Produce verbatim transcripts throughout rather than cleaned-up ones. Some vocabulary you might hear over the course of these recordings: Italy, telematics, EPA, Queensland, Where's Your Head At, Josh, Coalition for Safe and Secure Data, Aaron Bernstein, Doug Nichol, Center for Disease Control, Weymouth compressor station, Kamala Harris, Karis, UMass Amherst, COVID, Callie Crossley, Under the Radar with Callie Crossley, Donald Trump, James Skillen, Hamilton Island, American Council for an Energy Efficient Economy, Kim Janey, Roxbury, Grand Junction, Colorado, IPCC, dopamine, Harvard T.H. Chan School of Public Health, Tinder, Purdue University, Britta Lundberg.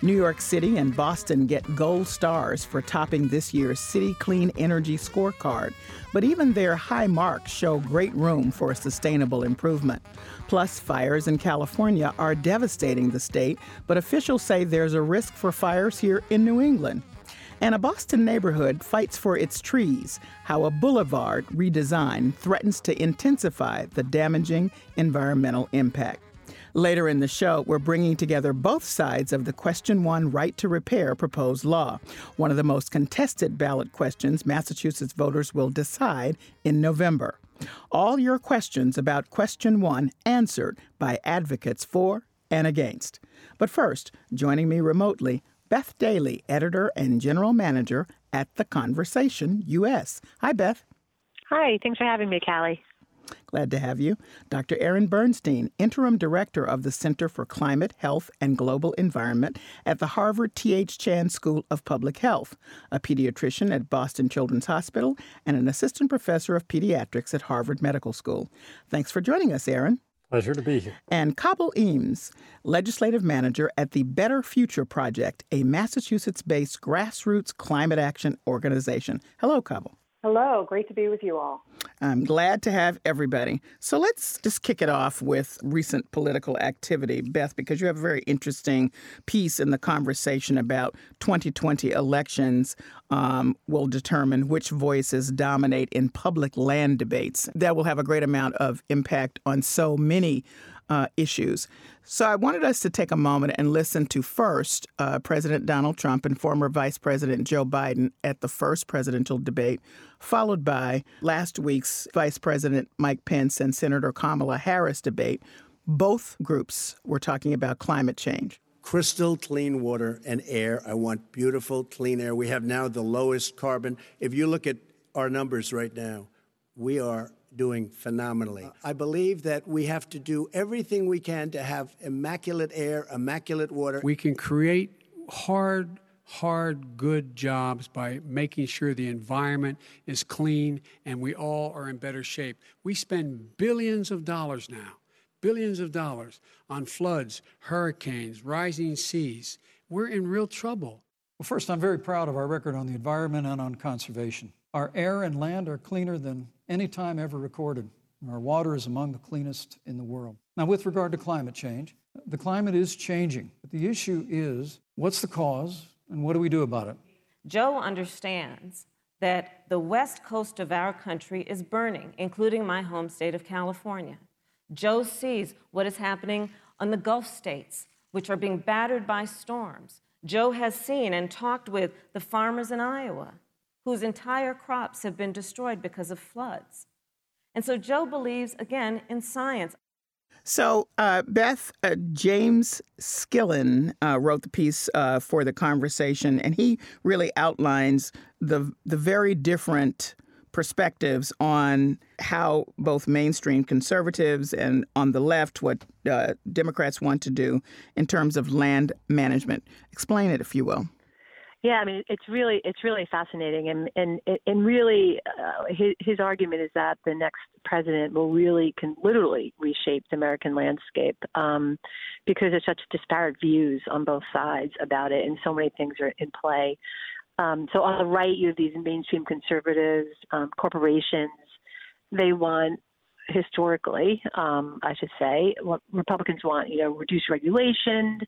New York City and Boston get gold stars for topping this year's City Clean Energy Scorecard, but even their high marks show great room for sustainable improvement. Plus, fires in California are devastating the state, but officials say there's a risk for fires here in New England. And a Boston neighborhood fights for its trees, how a boulevard redesign threatens to intensify the damaging environmental impact. Later in the show, we're bringing together both sides of the Question one Right to Repair proposed law, one of the most contested ballot questions Massachusetts voters will decide in November. All your questions about Question one answered by advocates for and against. But first, joining me remotely, Beth Daly, editor and general manager at The Conversation U S. Hi, Beth. Hi. Thanks for having me, Callie. Glad to have you. Doctor Aaron Bernstein, interim director of the Center for Climate, Health, and Global Environment at the Harvard T H Chan School of Public Health, a pediatrician at Boston Children's Hospital, and an assistant professor of pediatrics at Harvard Medical School. Thanks for joining us, Aaron. Pleasure to be here. And Kabul Eames, legislative manager at the Better Future Project, a Massachusetts-based grassroots climate action organization. Hello, Kabul. Hello. Great to be with you all. I'm glad to have everybody. So let's just kick it off with recent political activity, Beth, because you have a very interesting piece in The Conversation about twenty twenty elections um, will determine which voices dominate in public land debates. That will have a great amount of impact on so many Uh, issues. So I wanted us to take a moment and listen to first uh, President Donald Trump and former Vice President Joe Biden at the first presidential debate, followed by last week's Vice President Mike Pence and Senator Kamala Harris debate. Both groups were talking about climate change. Crystal clean water and air. I want beautiful, clean air. We have now the lowest carbon. If you look at our numbers right now, we are doing phenomenally. I believe that we have to do everything we can to have immaculate air, immaculate water. We can create hard, hard, good jobs by making sure the environment is clean and we all are in better shape. We spend billions of dollars now, billions of dollars on floods, hurricanes, rising seas. We're in real trouble. Well, first, I'm very proud of our record on the environment and on conservation. Our air and land are cleaner than any time ever recorded. Our water is among the cleanest in the world. Now, with regard to climate change, the climate is changing. But the issue is, what's the cause and what do we do about it? Joe understands that the west coast of our country is burning, including my home state of California. Joe sees what is happening on the Gulf states, which are being battered by storms. Joe has seen and talked with the farmers in Iowa, whose entire crops have been destroyed because of floods. And so Joe believes, again, in science. So, uh, Beth, uh, James Skillen uh, wrote the piece uh, for The Conversation, and he really outlines the the very different perspectives on how both mainstream conservatives and on the left, what uh, Democrats want to do in terms of land management. Explain it, if you will. Yeah, I mean, it's really it's really fascinating, and and and really, uh, his, his argument is that the next president will really can literally reshape the American landscape um, because there's such disparate views on both sides about it, and so many things are in play. Um, so on the right, you have these mainstream conservatives, um, corporations. They want historically, um, I should say, what Republicans want, you know, reduced regulation,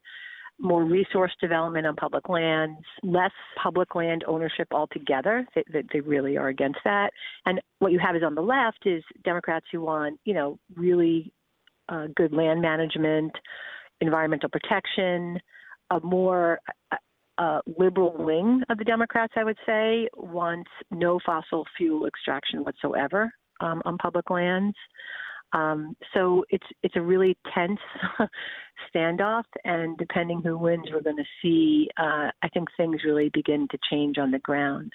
more resource development on public lands, less public land ownership altogether. They, they, they really are against that. And what you have is on the left is Democrats who want, you know, really uh, good land management, environmental protection, a more uh, uh, liberal wing of the Democrats, I would say, wants no fossil fuel extraction whatsoever um, on public lands. Um, so it's it's a really tense standoff, and depending who wins, we're going to see, uh, I think, things really begin to change on the ground.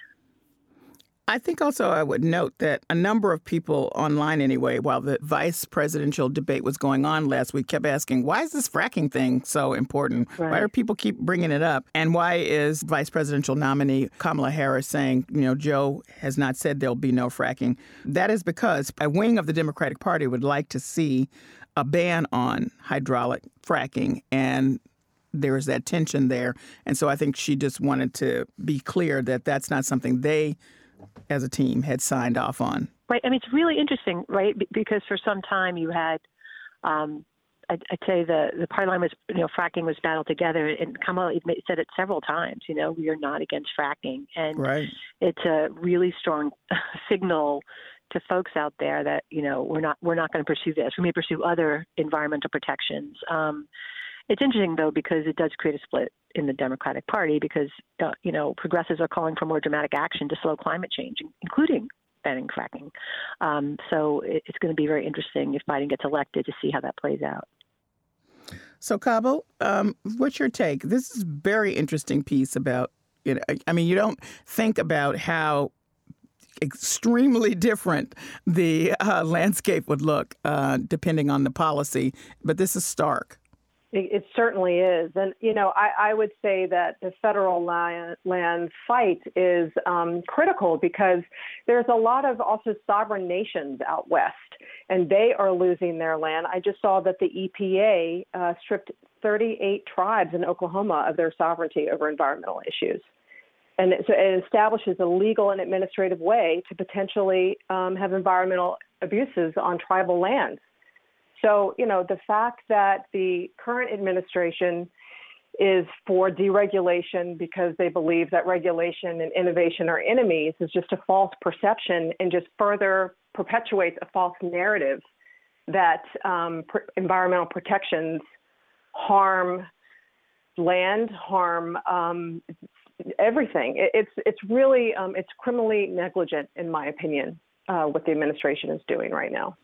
I think also I would note that a number of people online anyway, while the vice presidential debate was going on last week, kept asking, why is this fracking thing so important? Right. Why do people keep bringing it up? And why is vice presidential nominee Kamala Harris saying, you know, Joe has not said there'll be no fracking? That is because a wing of the Democratic Party would like to see a ban on hydraulic fracking, and there is that tension there. And so I think she just wanted to be clear that that's not something they as a team had signed off on. Right. I mean, it's really interesting, right? B- because for some time you had, um, I'd, I'd say the, the party line was, you know, fracking was battled together. And Kamala said it several times, you know, we are not against fracking. And right. It's a really strong signal to folks out there that, you know, we're not, we're not going to pursue this. We may pursue other environmental protections. Um, It's interesting, though, because it does create a split in the Democratic Party because, uh, you know, progressives are calling for more dramatic action to slow climate change, including banning fracking. Um, so it's going to be very interesting if Biden gets elected to see how that plays out. So, Kabul, um, what's your take? This is a very interesting piece about, you know, I mean, you don't think about how extremely different the uh, landscape would look uh, depending on the policy, but this is stark. It certainly is. And, you know, I, I would say that the federal land, land fight is um, critical because there's a lot of also sovereign nations out west, and they are losing their land. I just saw that the E P A uh, stripped thirty-eight tribes in Oklahoma of their sovereignty over environmental issues. And it, so it establishes a legal and administrative way to potentially um, have environmental abuses on tribal lands. So, you know, the fact that the current administration is for deregulation because they believe that regulation and innovation are enemies is just a false perception and just further perpetuates a false narrative that um, pr- environmental protections harm land, harm um, everything. It, it's it's really um, it's criminally negligent, in my opinion, uh, what the administration is doing right now.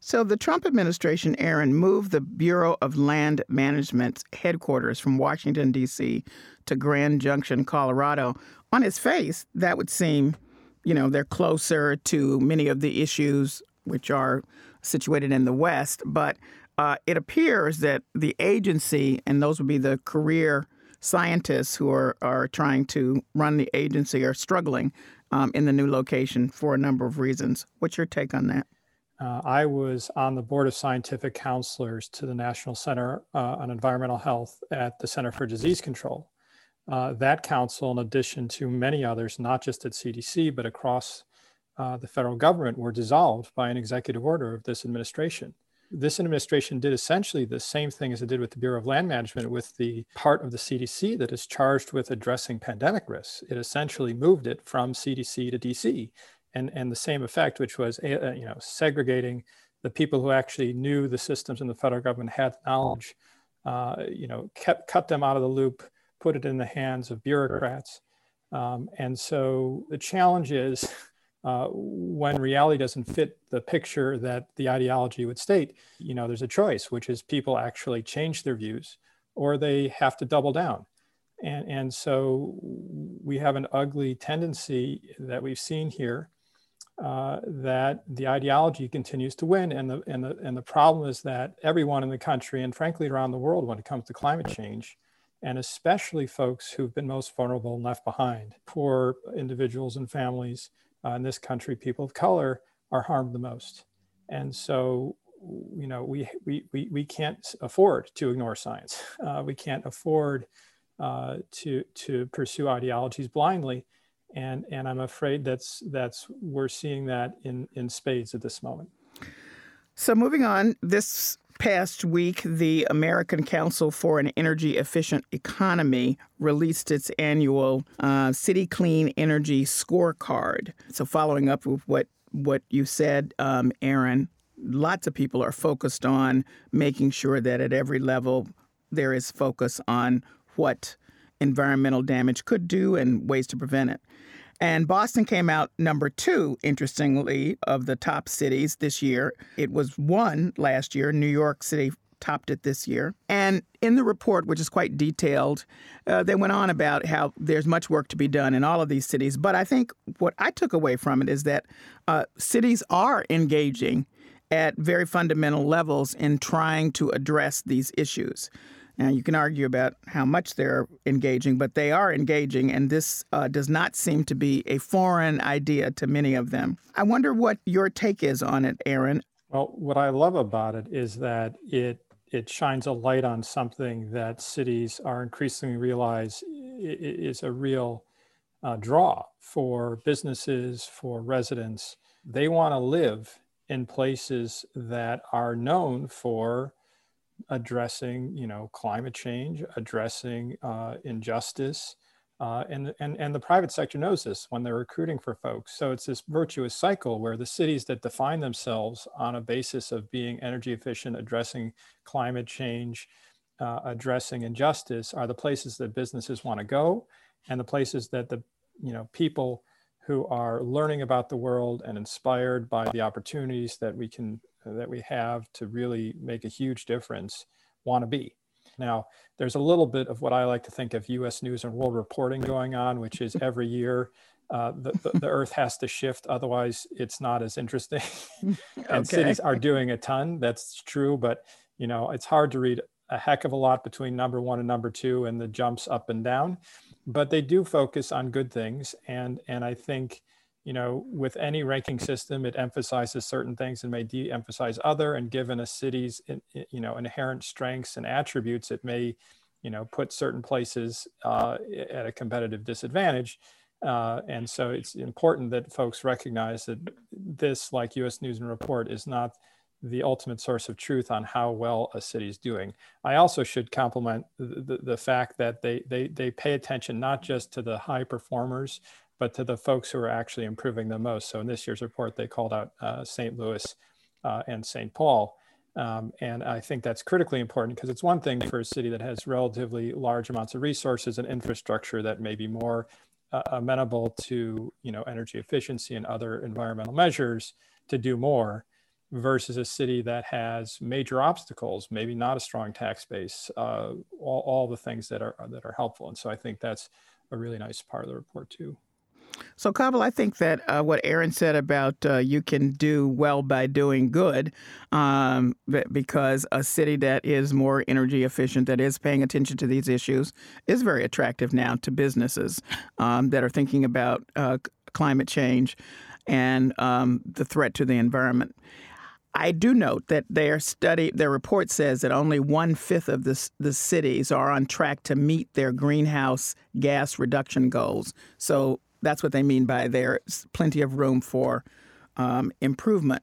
So the Trump administration, Aaron, moved the Bureau of Land Management's headquarters from Washington, D C to Grand Junction, Colorado. On its face, that would seem, you know, they're closer to many of the issues which are situated in the West. But uh, it appears that the agency, and those would be the career scientists who are, are trying to run the agency, are struggling um, in the new location for a number of reasons. What's your take on that? Uh, I was on the board of scientific counselors to the National Center uh, on Environmental Health at the Center for Disease Control. Uh, that council, in addition to many others, not just at C D C, but across uh, the federal government, were dissolved by an executive order of this administration. This administration did essentially the same thing as it did with the Bureau of Land Management with the part of the C D C that is charged with addressing pandemic risks. It essentially moved it from C D C to D C, And, and the same effect, which was, uh, you know, segregating the people who actually knew the systems in the federal government, had knowledge, uh, you know, kept, cut them out of the loop, put it in the hands of bureaucrats. Um, and so the challenge is uh, when reality doesn't fit the picture that the ideology would state, you know, there's a choice, which is people actually change their views or they have to double down. And, and so we have an ugly tendency that we've seen here. Uh, that the ideology continues to win. And the, and, the, and the problem is that everyone in the country and frankly around the world when it comes to climate change, and especially folks who've been most vulnerable and left behind, poor individuals and families uh, in this country, people of color are harmed the most. And so, you know, we, we, we, we can't afford to ignore science. Uh, we can't afford uh, to, to pursue ideologies blindly. And and I'm afraid that's that's we're seeing that in, in spades at this moment. So moving on, this past week, the American Council for an Energy Efficient Economy released its annual uh, City Clean Energy Scorecard. So following up with what what you said, um, Aaron, lots of people are focused on making sure that at every level there is focus on what environmental damage could do and ways to prevent it. And Boston came out number two, interestingly, of the top cities this year. It was one last year. New York City topped it this year. And in the report, which is quite detailed, uh, they went on about how there's much work to be done in all of these cities. But I think what I took away from it is that uh, cities are engaging at very fundamental levels in trying to address these issues. Now, you can argue about how much they're engaging, but they are engaging, and this uh, does not seem to be a foreign idea to many of them. I wonder what your take is on it, Aaron. Well, what I love about it is that it it shines a light on something that cities are increasingly realize is a real uh, draw for businesses, for residents. They want to live in places that are known for addressing, you know, climate change, addressing uh, injustice, uh, and and and the private sector knows this when they're recruiting for folks. So it's this virtuous cycle where the cities that define themselves on a basis of being energy efficient, addressing climate change, uh, addressing injustice, are the places that businesses want to go, and the places that the you know people who are learning about the world and inspired by the opportunities that we can. that we have to really make a huge difference want to be. Now, there's a little bit of what I like to think of U S News and World Reporting going on, which is every year uh, the, the, the earth has to shift. Otherwise, it's not as interesting. and okay. Cities are doing a ton. That's true. But, you know, it's hard to read a heck of a lot between number one and number two and the jumps up and down. But they do focus on good things. And, and I think you know, with any ranking system, it emphasizes certain things and may de-emphasize other. And given a city's, you know, inherent strengths and attributes, it may, you know, put certain places uh, at a competitive disadvantage. Uh, and so it's important that folks recognize that this, like U S News and Report, is not the ultimate source of truth on how well a city is doing. I also should compliment the, the, the fact that they they they pay attention not just to the high performers, but to the folks who are actually improving the most. So in this year's report, they called out uh, Saint Louis uh, and Saint Paul. Um, and I think that's critically important because it's one thing for a city that has relatively large amounts of resources and infrastructure that may be more uh, amenable to, you know, energy efficiency and other environmental measures to do more versus a city that has major obstacles, maybe not a strong tax base, uh, all, all the things that are, that are helpful. And so I think that's a really nice part of the report too. So, Kabul, I think that uh, what Aaron said about uh, you can do well by doing good, um, because a city that is more energy efficient, that is paying attention to these issues, is very attractive now to businesses um, that are thinking about uh, climate change and um, the threat to the environment. I do note that their study, their report says that only one-fifth of the, the cities are on track to meet their greenhouse gas reduction goals. So that's what they mean by there's plenty of room for um, improvement.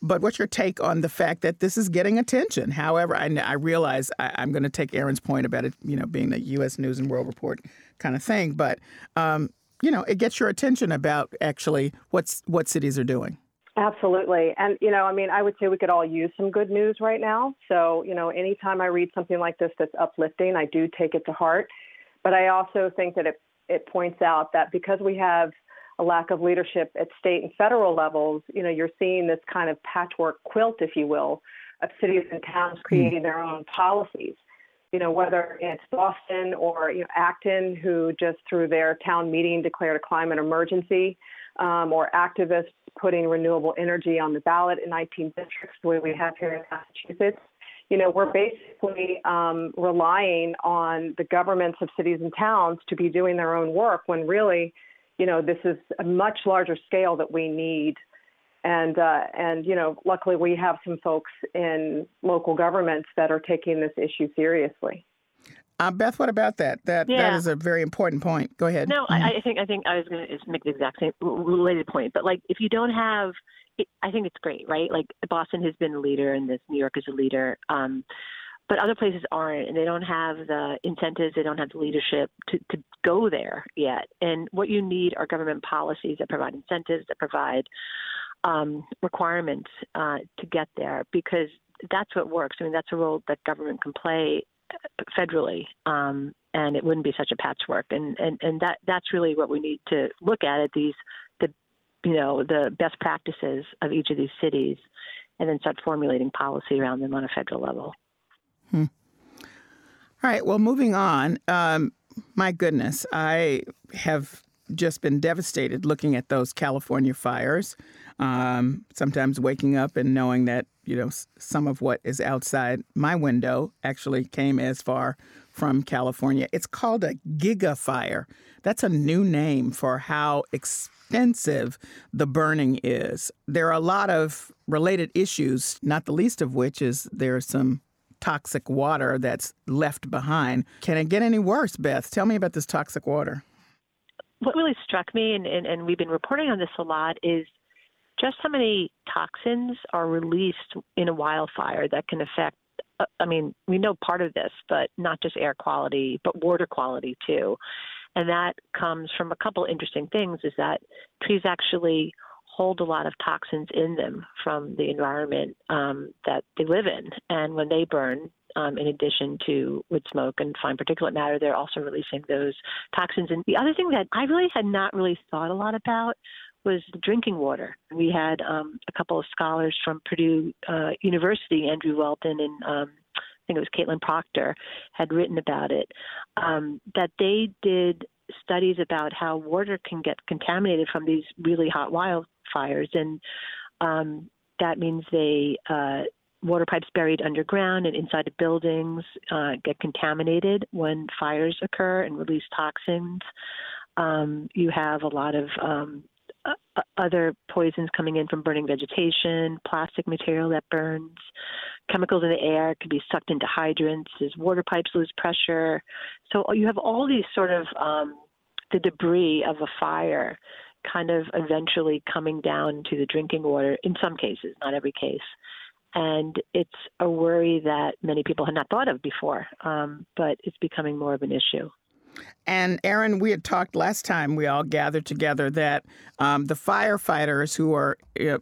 But what's your take on the fact that this is getting attention? However, I, I realize I, I'm going to take Aaron's point about it, you know, being the U S News and World Report kind of thing. But, um, you know, it gets your attention about actually what's what cities are doing. Absolutely. And, you know, I mean, I would say we could all use some good news right now. So, you know, anytime I read something like this that's uplifting, I do take it to heart. But I also think that it It points out that because we have a lack of leadership at state and federal levels, you know, you're seeing this kind of patchwork quilt, if you will, of cities and towns creating their own policies. You know, whether it's Boston or you know, Acton, who just through their town meeting declared a climate emergency, um, or activists putting renewable energy on the ballot in nineteen districts, the way we have here in Massachusetts. You know, we're basically um, relying on the governments of cities and towns to be doing their own work when really, you know, this is a much larger scale that we need. And, uh, and you know, luckily we have some folks in local governments that are taking this issue seriously. Uh, Beth, what about that? That yeah. that is a very important point. Go ahead. No, I, I think I think I was going to make the exact same related point. But, like, if you don't have – I think it's great, right? Like Boston has been a leader in this. New York is a leader. Um, but other places aren't, and they don't have the incentives. They don't have the leadership to, to go there yet. And what you need are government policies that provide incentives, that provide um, requirements uh, to get there, because that's what works. I mean, that's a role that government can play federally, um, and it wouldn't be such a patchwork. And, and, and that that's really what we need to look at, at these, the you know, the best practices of each of these cities, and then start formulating policy around them on a federal level. Hmm. All right. Well, moving on. Um, my goodness, I have just been devastated looking at those California fires. Um, sometimes waking up and knowing that, you know, some of what is outside my window actually came as far from California. It's called a gigafire. That's a new name for how extensive the burning is. There are a lot of related issues, not the least of which is there's some toxic water that's left behind. Can it get any worse, Beth? Tell me about this toxic water. What really struck me, and, and, and we've been reporting on this a lot, is just how many toxins are released in a wildfire that can affect, uh, I mean, we know part of this, but not just air quality, but water quality too. And that comes from a couple interesting things, is that trees actually hold a lot of toxins in them from the environment um, that they live in. And when they burn, Um, in addition to wood smoke and fine particulate matter, they're also releasing those toxins. And the other thing that I really had not really thought a lot about was the drinking water. We had um, a couple of scholars from Purdue uh, University, Andrew Welton and um, I think it was Caitlin Proctor, had written about it, um, that they did studies about how water can get contaminated from these really hot wildfires. And um, that means they uh, – water pipes buried underground and inside of buildings uh, get contaminated when fires occur and release toxins. Um, you have a lot of um, uh, other poisons coming in from burning vegetation, plastic material that burns, chemicals in the air can be sucked into hydrants as water pipes lose pressure. So you have all these sort of um, the debris of a fire kind of eventually coming down to the drinking water in some cases, not every case. And it's a worry that many people had not thought of before, um, but it's becoming more of an issue. And, Aaron, we had talked last time we all gathered together that um, the firefighters who are uh,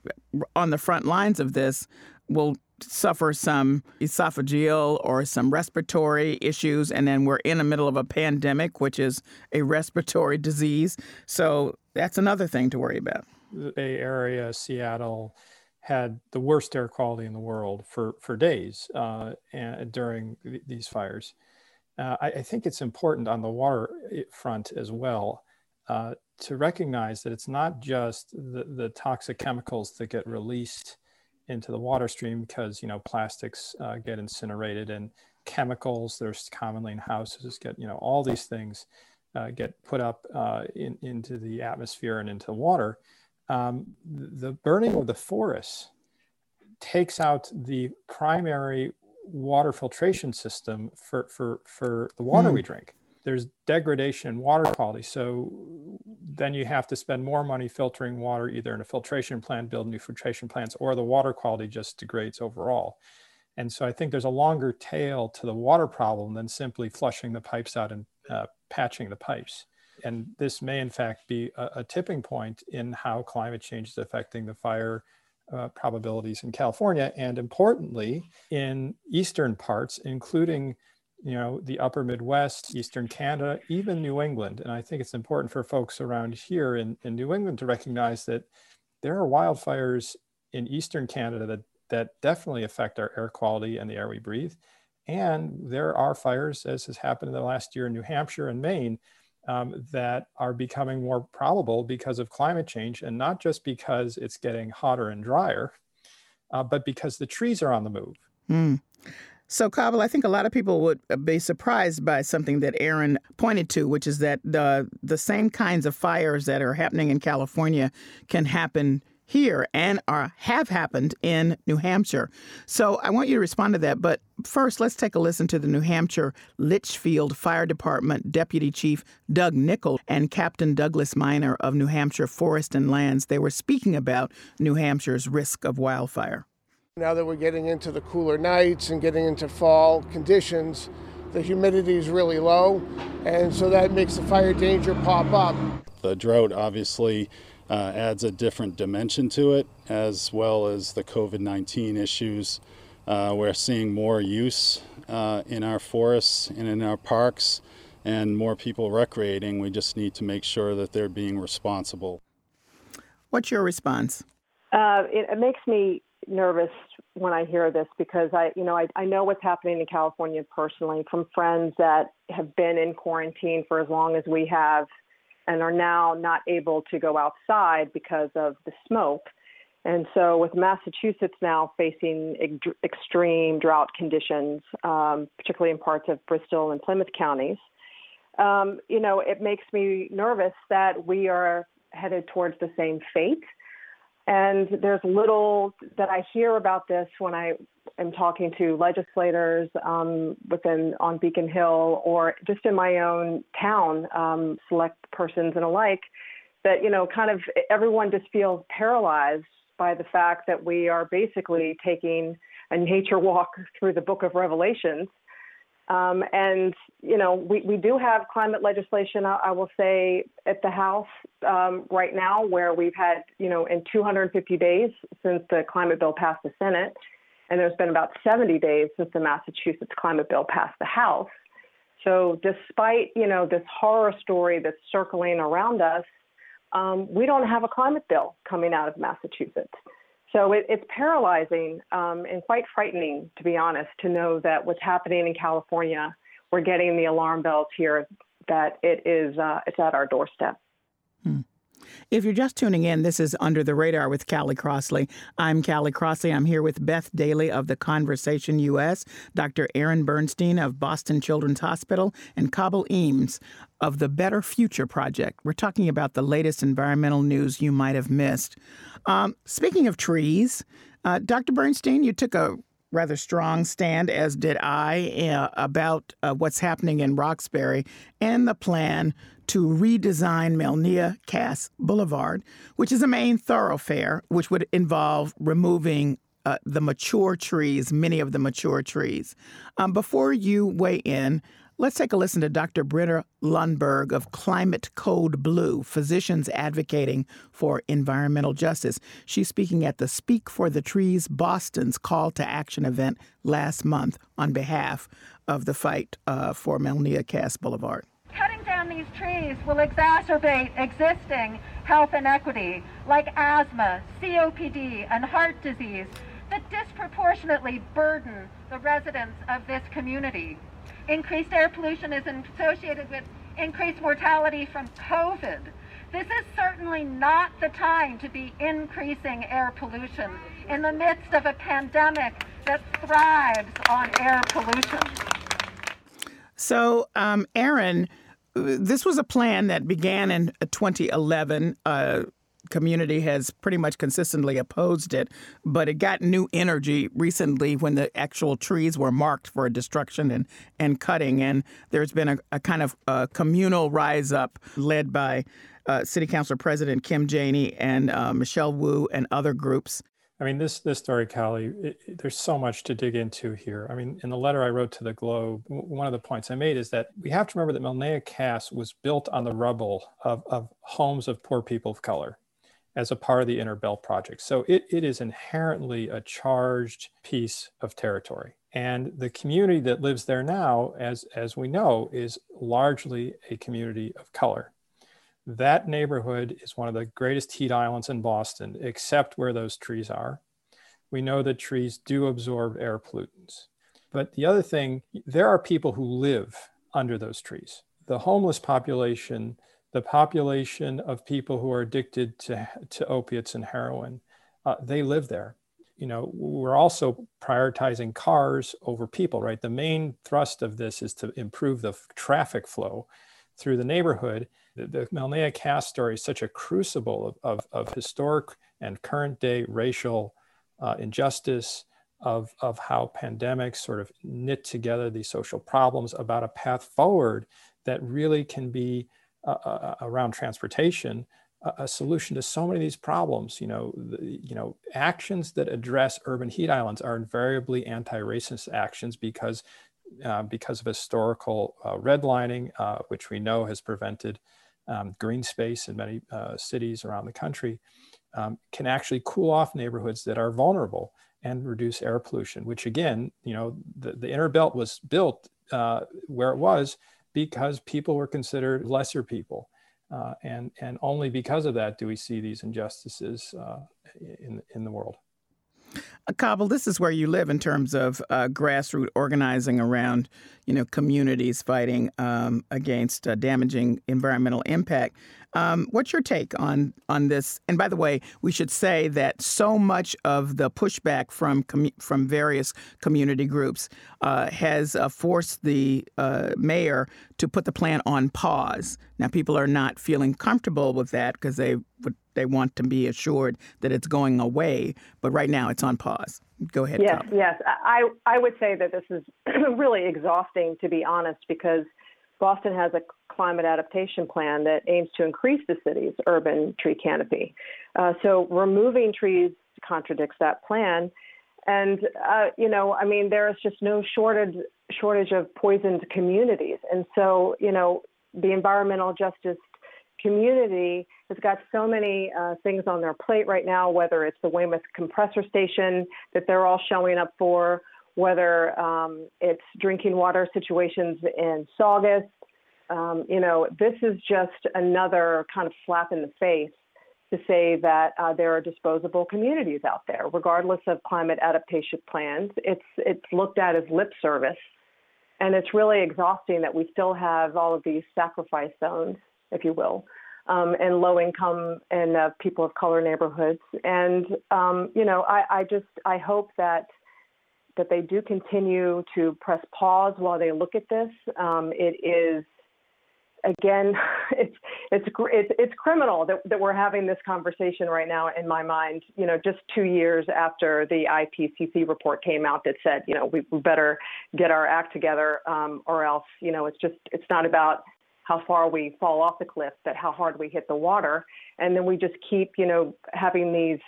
on the front lines of this will suffer some esophageal or some respiratory issues. And then we're in the middle of a pandemic, which is a respiratory disease. So that's another thing to worry about. The Bay Area, Seattle had the worst air quality in the world for, for days uh, and during th- these fires. Uh, I, I think it's important on the water front as well uh, to recognize that it's not just the, the toxic chemicals that get released into the water stream because, you know, plastics uh, get incinerated and chemicals there's commonly in houses get, you know, all these things uh, get put up uh, in, into the atmosphere and into water. Um, the burning of the forests takes out the primary water filtration system for, for, for the water mm. we drink. There's degradation in water quality. So then you have to spend more money filtering water, either in a filtration plant, build new filtration plants, or the water quality just degrades overall. And so I think there's a longer tail to the water problem than simply flushing the pipes out and uh, patching the pipes. And this may, in fact, be a, a tipping point in how climate change is affecting the fire uh, probabilities in California, and importantly, in eastern parts, including, you know, the upper Midwest, eastern Canada, even New England. And I think it's important for folks around here in, in New England to recognize that there are wildfires in eastern Canada that, that definitely affect our air quality and the air we breathe. And there are fires, as has happened in the last year in New Hampshire and Maine, Um, that are becoming more probable because of climate change, and not just because it's getting hotter and drier, uh, but because the trees are on the move. Mm. So, Kabul, I think a lot of people would be surprised by something that Aaron pointed to, which is that the, the same kinds of fires that are happening in California can happen here and are have happened in New Hampshire. So I want you to respond to that, but first, let's take a listen to the New Hampshire Litchfield Fire Department Deputy Chief Doug Nichol and Captain Douglas Minor of New Hampshire Forest and Lands. They were speaking about New Hampshire's risk of wildfire. Now that we're getting into the cooler nights and getting into fall conditions, the humidity is really low, and so that makes the fire danger pop up. The drought obviously uh, adds a different dimension to it, as well as the covid nineteen issues. Uh, we're seeing more use uh, in our forests and in our parks, and more people recreating. We just need to make sure that they're being responsible. What's your response? Uh, it, it makes me nervous when I hear this, because I, you know, I, I know what's happening in California personally from friends that have been in quarantine for as long as we have and are now not able to go outside because of the smoke. And so with Massachusetts now facing ex- extreme drought conditions, um, particularly in parts of Bristol and Plymouth counties, um, you know, it makes me nervous that we are headed towards the same fate. And there's little that I hear about this when I am talking to legislators um, within on Beacon Hill, or just in my own town, um, select persons and alike, that, you know, kind of everyone just feels paralyzed by the fact that we are basically taking a nature walk through the book of Revelations. Um, and, you know, we, we do have climate legislation, I, I will say, at the House um, right now, where we've had, you know, in two hundred fifty days since the climate bill passed the Senate, and there's been about seventy days since the Massachusetts climate bill passed the House. So despite, you know, this horror story that's circling around us, um, we don't have a climate bill coming out of Massachusetts. So it, it's paralyzing um, and quite frightening, to be honest, to know that what's happening in California, we're getting the alarm bells here that it is uh, it's at our doorstep. Hmm. If you're just tuning in, this is Under the Radar with Callie Crossley. I'm Callie Crossley. I'm here with Beth Daly of The Conversation U S, Doctor Aaron Bernstein of Boston Children's Hospital, and Kabul Eames of the Better Future Project. We're talking about the latest environmental news you might have missed. Um, speaking of trees, uh, Doctor Bernstein, you took a rather strong stand, as did I, uh, about uh, what's happening in Roxbury and the plan to redesign Melnea Cass Boulevard, which is a main thoroughfare, which would involve removing uh, the mature trees, many of the mature trees. Um, before you weigh in, let's take a listen to Doctor Britta Lundberg of Climate Code Blue, Physicians Advocating for Environmental Justice. She's speaking at the Speak for the Trees Boston's Call to Action event last month on behalf of the fight uh, for Melnea Cass Boulevard. Cutting down these trees will exacerbate existing health inequity like asthma, C O P D, and heart disease that disproportionately burden the residents of this community. Increased air pollution is associated with increased mortality from COVID. This is certainly not the time to be increasing air pollution in the midst of a pandemic that thrives on air pollution. So, um, Aaron, this was a plan that began in twenty eleven. Uh, community has pretty much consistently opposed it, but it got new energy recently when the actual trees were marked for destruction and, and cutting. And there's been a, a kind of a communal rise up led by uh, City Council President Kim Janey and uh, Michelle Wu and other groups. I mean, this this story, Callie, it, it, there's so much to dig into here. I mean, in the letter I wrote to the Globe, w- one of the points I made is that we have to remember that Melnea Cass was built on the rubble of, of homes of poor people of color as a part of the Inner Belt project. So it, it is inherently a charged piece of territory. And the community that lives there now, as, as we know, is largely a community of color. That neighborhood is one of the greatest heat islands in Boston, except where those trees are. We know that trees do absorb air pollutants. But the other thing, there are people who live under those trees. The homeless population, the population of people who are addicted to, to opiates and heroin, uh, they live there. You know, we're also prioritizing cars over people, right? The main thrust of this is to improve the f- traffic flow through the neighborhood. The, the Melnea Cass story is such a crucible of, of, of historic and current day racial uh, injustice, of, of how pandemics sort of knit together these social problems about a path forward that really can be Uh, around transportation, uh, a solution to so many of these problems. You know, the, you know, actions that address urban heat islands are invariably anti-racist actions because, uh, because of historical uh, redlining, uh, which we know has prevented um, green space in many uh, cities around the country, um, can actually cool off neighborhoods that are vulnerable. and reduce air pollution, which again, you know, the, the Inner Belt was built uh, where it was because people were considered lesser people. Uh, and, and only because of that do we see these injustices uh, in, in the world. Kabul, this is where you live in terms of uh, grassroots organizing around, you know, communities fighting um, against uh, damaging environmental impact. Um, what's your take on on this? And by the way, we should say that so much of the pushback from com- from various community groups uh, has uh, forced the uh, mayor to put the plan on pause. Now, people are not feeling comfortable with that because they would. They want to be assured that it's going away, but right now it's on pause. Go ahead. Yes, Tom. yes. I, I would say that this is really exhausting, to be honest, because Boston has a climate adaptation plan that aims to increase the city's urban tree canopy. Uh, so removing trees contradicts that plan. And, uh, you know, I mean, there is just no shortage, shortage of poisoned communities. And so, you know, the environmental justice community has got so many uh, things on their plate right now, whether it's the Weymouth compressor station that they're all showing up for, whether um, it's drinking water situations in Saugus. Um, you know, this is just another kind of slap in the face to say that uh, there are disposable communities out there, regardless of climate adaptation plans. It's, it's looked at as lip service. And it's really exhausting that we still have all of these sacrifice zones, if you will, um, and low-income and uh, people of color neighborhoods. And, um, you know, I, I just, I hope that that they do continue to press pause while they look at this. Um, it is, again, it's it's it's, it's criminal that, that we're having this conversation right now, in my mind, you know, just two years after the I P C C report came out that said, you know, we better get our act together um, or else, you know, it's just, it's not about how far we fall off the cliff, but how hard we hit the water. And then we just keep, you know, having these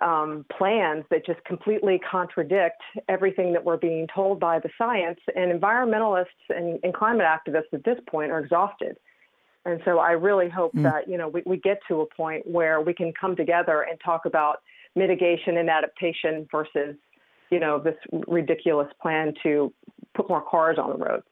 um, plans that just completely contradict everything that we're being told by the science. And environmentalists and, and climate activists at this point are exhausted. And so I really hope mm. that, you know, we, we get to a point where we can come together and talk about mitigation and adaptation versus, you know, this ridiculous plan to put more cars on the road.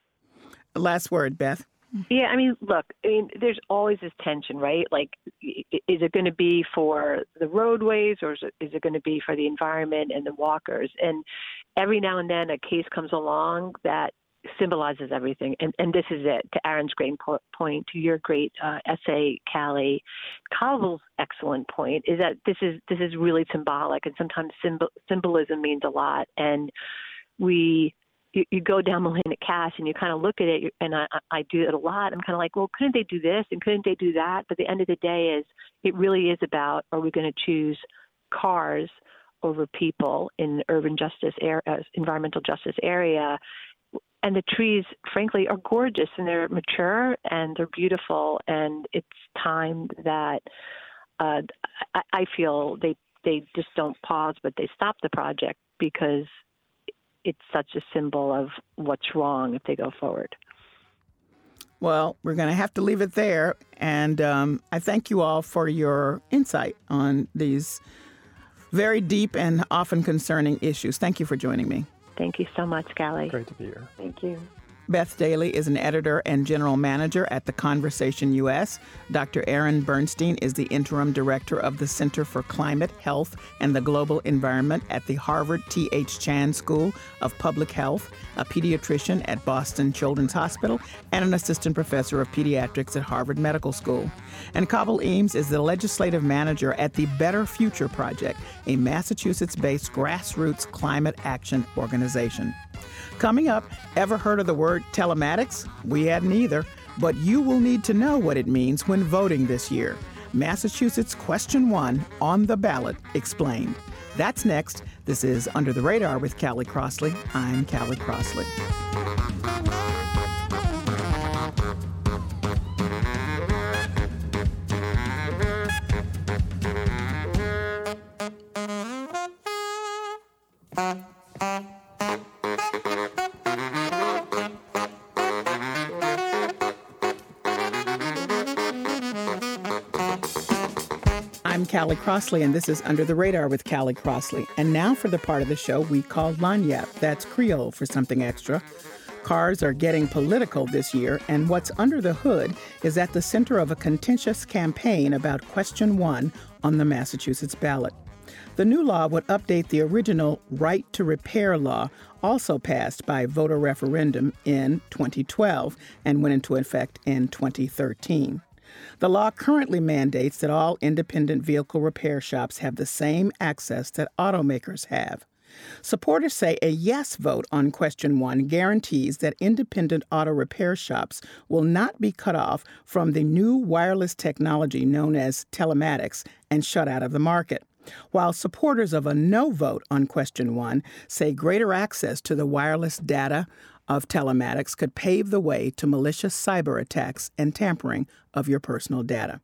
Last word, Beth. Yeah, I mean, look, I mean, there's always this tension, right? Like, is it going to be for the roadways or is it, is it going to be for the environment and the walkers? And every now and then a case comes along that symbolizes everything. And, and this is it, to Aaron's great po- point, to your great uh, essay, Callie. Coble's excellent point is that this is this is really symbolic, and sometimes symbol, symbolism means a lot. And we... You, you go down Melnea Cass and you kind of look at it, and I, I do it a lot. I'm kind of like, well, couldn't they do this and couldn't they do that? But the end of the day is it really is about, are we going to choose cars over people in the urban justice area, environmental justice area? And the trees, frankly, are gorgeous and they're mature and they're beautiful. And it's time that uh, I, I feel they, they just don't pause, but they stop the project because it's such a symbol of what's wrong if they go forward. Well, we're going to have to leave it there. And um, I thank you all for your insight on these very deep and often concerning issues. Thank you for joining me. Thank you so much, Callie. Great to be here. Thank you. Beth Daly is an editor and general manager at The Conversation U S. Doctor Aaron Bernstein is the interim director of the Center for Climate, Health, and the Global Environment at the Harvard T H Chan School of Public Health, a pediatrician at Boston Children's Hospital, and an assistant professor of pediatrics at Harvard Medical School. And Kabul Eames is the legislative manager at the Better Future Project, a Massachusetts-based grassroots climate action organization. Coming up, ever heard of the word telematics? We hadn't either, but you will need to know what it means when voting this year. Massachusetts Question one on the ballot explained. That's next. This is Under the Radar with Callie Crossley. I'm Callie Crossley. Callie Crossley, and this is Under the Radar with Callie Crossley. And now for the part of the show we call Lagniappe. That's Creole for something extra. Cars are getting political this year, and what's under the hood is at the center of a contentious campaign about Question one on the Massachusetts ballot. The new law would update the original Right to Repair law, also passed by voter referendum in twenty twelve and went into effect in twenty thirteen. The law currently mandates that all independent vehicle repair shops have the same access that automakers have. Supporters say a yes vote on Question one guarantees that independent auto repair shops will not be cut off from the new wireless technology known as telematics and shut out of the market, while supporters of a no vote on Question one say greater access to the wireless data of telematics could pave the way to malicious cyber attacks and tampering of your personal data.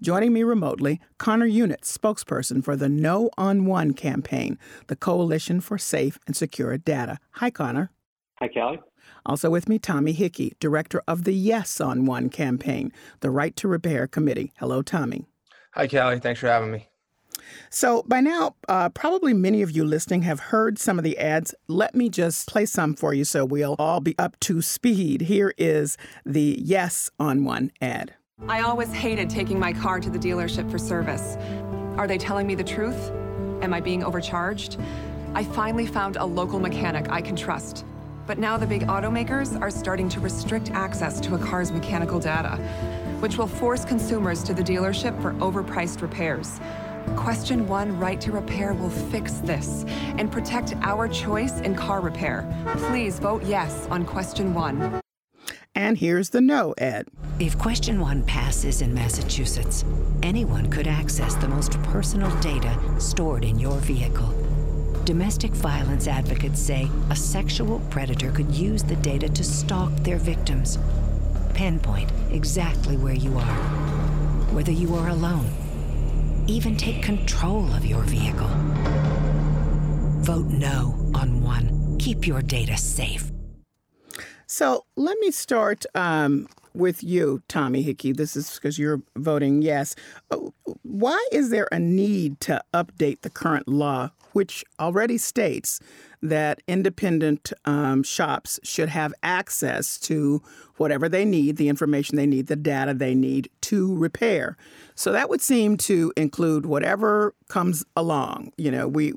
Joining me remotely, Connor Yunits, spokesperson for the No on One campaign, the Coalition for Safe and Secure Data. Hi, Connor. Hi, Callie. Also with me, Tommy Hickey, director of the Yes on One campaign, the Right to Repair Committee. Hello, Tommy. Hi, Callie. Thanks for having me. So by now, uh, probably many of you listening have heard some of the ads. Let me just play some for you so we'll all be up to speed. Here is the Yes on One ad. I always hated taking my car to the dealership for service. Are they telling me the truth? Am I being overcharged? I finally found a local mechanic I can trust. But now the big automakers are starting to restrict access to a car's mechanical data, which will force consumers to the dealership for overpriced repairs. Question one Right to Repair will fix this and protect our choice in car repair. Please vote yes on Question one. And here's the no ad. If Question one passes in Massachusetts, anyone could access the most personal data stored in your vehicle. Domestic violence advocates say a sexual predator could use the data to stalk their victims, pinpoint exactly where you are, whether you are alone, even take control of your vehicle. Vote no on one. Keep your data safe. So let me start um, with you, Tommy Hickey. This is because you're voting yes. Why is there a need to update the current law, which already states that independent um, shops should have access to whatever they need, the information they need, the data they need to repair? So that would seem to include whatever comes along. You know, we,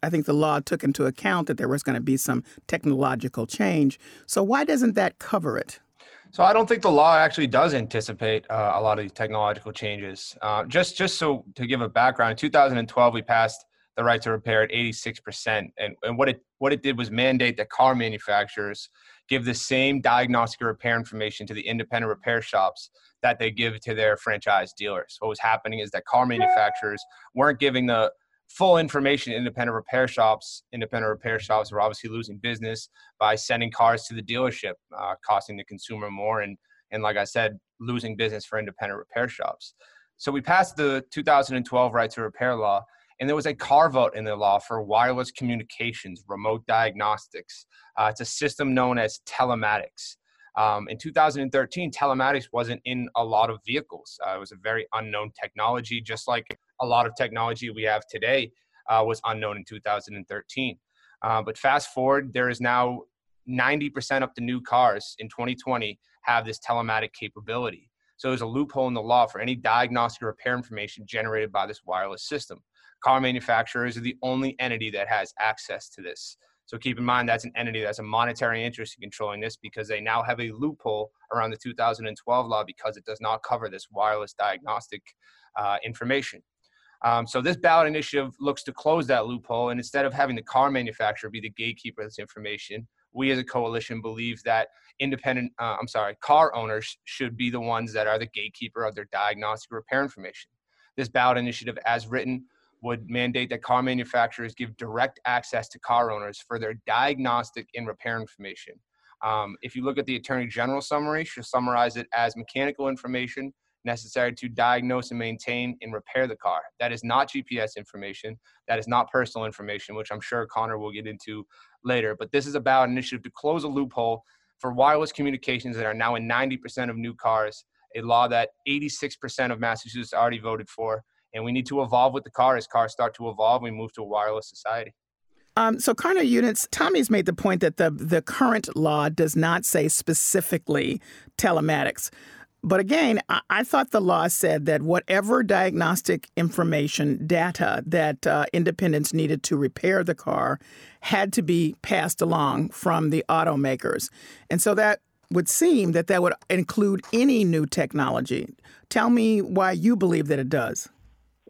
I think the law took into account that there was going to be some technological change. So why doesn't that cover it? So I don't think the law actually does anticipate uh, a lot of these technological changes. Uh, just just so to give a background, in two thousand twelve, we passed the Right to Repair at eighty-six percent. And, and what it what it did was mandate that car manufacturers give the same diagnostic repair information to the independent repair shops that they give to their franchise dealers. What was happening is that car manufacturers weren't giving the full information to independent repair shops. Independent repair shops were obviously losing business by sending cars to the dealership, uh, costing the consumer more. And, and like I said, losing business for independent repair shops. So we passed the two thousand twelve Right to Repair law, and there was a carve out in the law for wireless communications, remote diagnostics. Uh, it's a system known as telematics. Um, in two thousand thirteen, telematics wasn't in a lot of vehicles. Uh, it was a very unknown technology, just like a lot of technology we have today uh, was unknown in two thousand thirteen. Uh, but fast forward, there is now ninety percent of the new cars in twenty twenty have this telematic capability. So there's a loophole in the law for any diagnostic repair information generated by this wireless system. Car manufacturers are the only entity that has access to this. So keep in mind, that's an entity that's a monetary interest in controlling this because they now have a loophole around the two thousand twelve law because it does not cover this wireless diagnostic uh, information. Um, so this ballot initiative looks to close that loophole. And instead of having the car manufacturer be the gatekeeper of this information, we as a coalition believe that independent, uh, I'm sorry, car owners should be the ones that are the gatekeeper of their diagnostic repair information. This ballot initiative as written would mandate that car manufacturers give direct access to car owners for their diagnostic and repair information. Um, if you look at the Attorney General summary, she'll summarize it as mechanical information necessary to diagnose and maintain and repair the car. That is not G P S information. That is not personal information, which I'm sure Connor will get into later. But this is about an initiative to close a loophole for wireless communications that are now in ninety percent of new cars, a law that eighty-six percent of Massachusetts already voted for, and we need to evolve with the car. As cars start to evolve, we move to a wireless society. Um, so, Connor Yunits, Tommy's made the point that the, the current law does not say specifically telematics. But again, I, I thought the law said that whatever diagnostic information data that uh, independents needed to repair the car had to be passed along from the automakers. And so that would seem that that would include any new technology. Tell me why you believe that it does.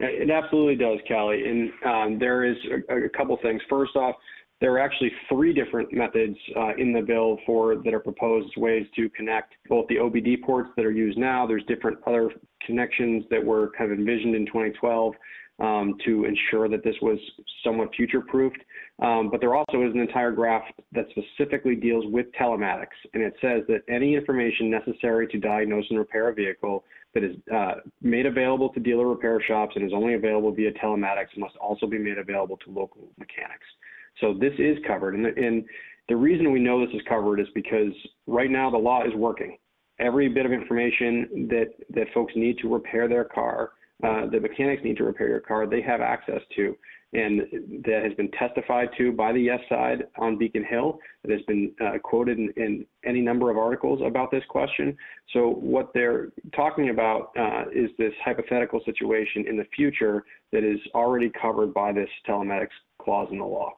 It absolutely does, Callie. And um, there is a, a couple things. First off, there are actually three different methods uh, in the bill for that are proposed ways to connect both the O B D ports that are used now. There's different other connections that were kind of envisioned in twenty twelve um, to ensure that this was somewhat future-proofed. Um, but there also is an entire graph that specifically deals with telematics. And it says that any information necessary to diagnose and repair a vehicle that is uh, made available to dealer repair shops and is only available via telematics must also be made available to local mechanics. So this is covered. And the, and the reason we know this is covered is because right now the law is working. Every bit of information that, that folks need to repair their car, uh, the mechanics need to repair your car, they have access to. And that has been testified to by the yes side on Beacon Hill. That has been uh, quoted in, in any number of articles about this question. So what they're talking about uh, is this hypothetical situation in the future that is already covered by this telematics clause in the law.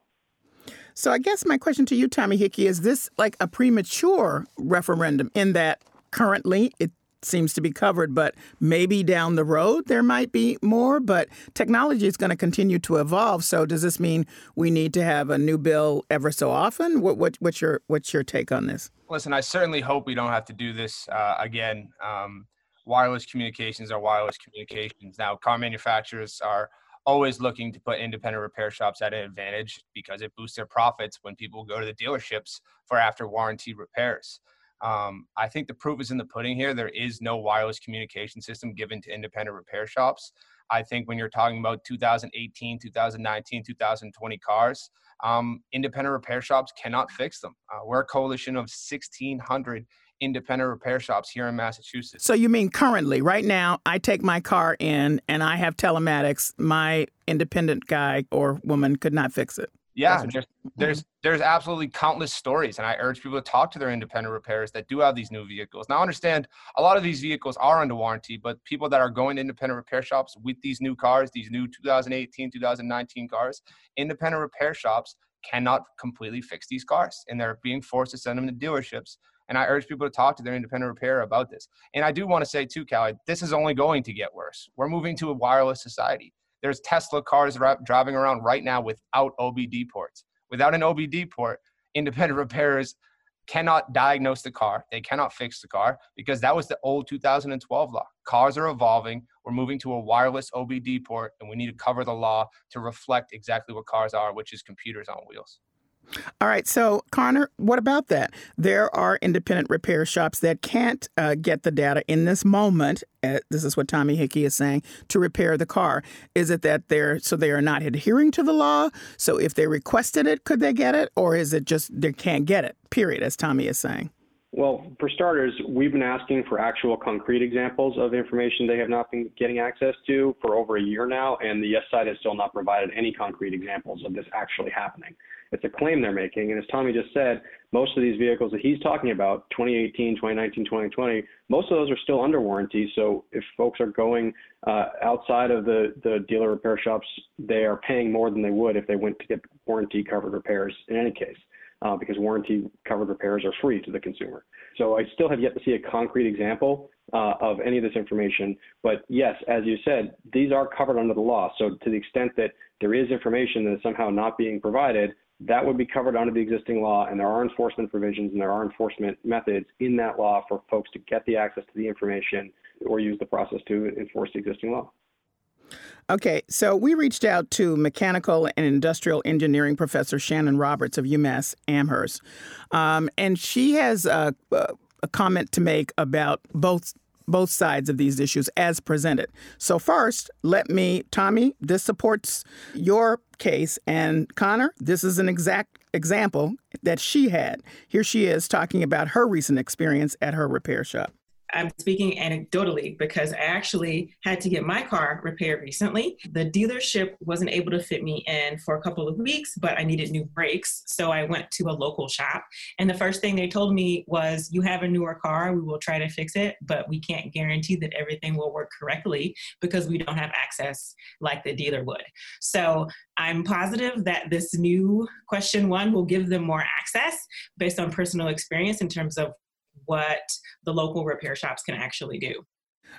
So I guess my question to you, Tommy Hickey, is this like a premature referendum in that currently it seems to be covered, but maybe down the road there might be more, but technology is going to continue to evolve. So does this mean we need to have a new bill ever so often? What, what, what's your what's your take on this? Listen, I certainly hope we don't have to do this uh, again. Um, wireless communications are wireless communications. Now, car manufacturers are always looking to put independent repair shops at an advantage because it boosts their profits when people go to the dealerships for after warranty repairs. Um, I think the proof is in the pudding here. There is no wireless communication system given to independent repair shops. I think when you're talking about two thousand eighteen, two thousand nineteen, two thousand twenty cars, um, independent repair shops cannot fix them. Uh, we're a coalition of sixteen hundred independent repair shops here in Massachusetts. So you mean currently, right now, I take my car in and I have telematics. My independent guy or woman could not fix it. Yeah, just, there's there's absolutely countless stories, and I urge people to talk to their independent repairers that do have these new vehicles. Now, I understand a lot of these vehicles are under warranty, but people that are going to independent repair shops with these new cars, these new two thousand eighteen, two thousand nineteen cars, independent repair shops cannot completely fix these cars, and they're being forced to send them to dealerships. And I urge people to talk to their independent repairer about this. And I do want to say too, Callie, this is only going to get worse. We're moving to a wireless society. There's Tesla cars driving around right now without O B D ports. Without an O B D port, independent repairers cannot diagnose the car. They cannot fix the car because that was the old two thousand twelve law. Cars are evolving. We're moving to a wireless O B D port, and we need to cover the law to reflect exactly what cars are, which is computers on wheels. All right. So, Connor, what about that? There are independent repair shops that can't uh, get the data in this moment. Uh, this is what Tommy Hickey is saying, to repair the car. Is it that they're so they are not adhering to the law? So if they requested it, could they get it? Or is it just they can't get it, period, as Tommy is saying? Well, for starters, we've been asking for actual concrete examples of information they have not been getting access to for over a year now, and the yes side has still not provided any concrete examples of this actually happening. It's a claim they're making, and as Tommy just said, most of these vehicles that he's talking about, twenty eighteen, twenty nineteen, twenty twenty, most of those are still under warranty, so if folks are going uh, outside of the, the dealer repair shops, they are paying more than they would if they went to get warranty-covered repairs in any case. Uh, because warranty-covered repairs are free to the consumer. So I still have yet to see a concrete example uh, of any of this information. But yes, as you said, these are covered under the law. So to the extent that there is information that is somehow not being provided, that would be covered under the existing law, and there are enforcement provisions and there are enforcement methods in that law for folks to get the access to the information or use the process to enforce the existing law. Okay, so we reached out to mechanical and industrial engineering professor Shannon Roberts of UMass Amherst, um, and she has a, a comment to make about both both sides of these issues as presented. So first, let me, Tommy, this supports your case, and Connor, this is an exact example that she had. Here she is talking about her recent experience at her repair shop. I'm speaking anecdotally because I actually had to get my car repaired recently. The dealership wasn't able to fit me in for a couple of weeks, but I needed new brakes. So I went to a local shop. And the first thing they told me was, you have a newer car, we will try to fix it, but we can't guarantee that everything will work correctly because we don't have access like the dealer would. So I'm positive that this new Question One will give them more access based on personal experience in terms of what the local repair shops can actually do.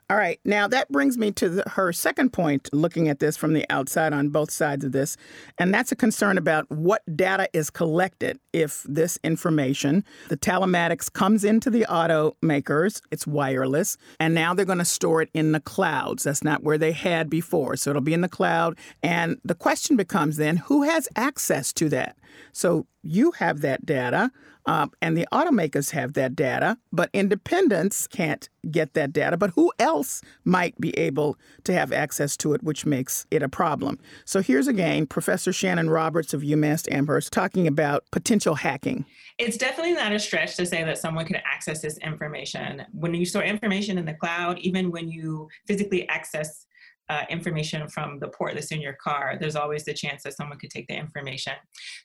All right. Now, that brings me to the, her second point, looking at this from the outside on both sides of this, and that's a concern about what data is collected if this information, the telematics, comes into the automakers, it's wireless, and now they're going to store it in the clouds. That's not where they had before, so it'll be in the cloud. And the question becomes then, who has access to that? So you have that data, um, and the automakers have that data, but independents can't get that data. But who else might be able to have access to it, which makes it a problem? So here's again Professor Shannon Roberts of UMass Amherst talking about potential hacking. It's definitely not a stretch to say that someone could access this information. When you store information in the cloud, even when you physically access Uh, information from the port that's in your car, there's always the chance that someone could take the information.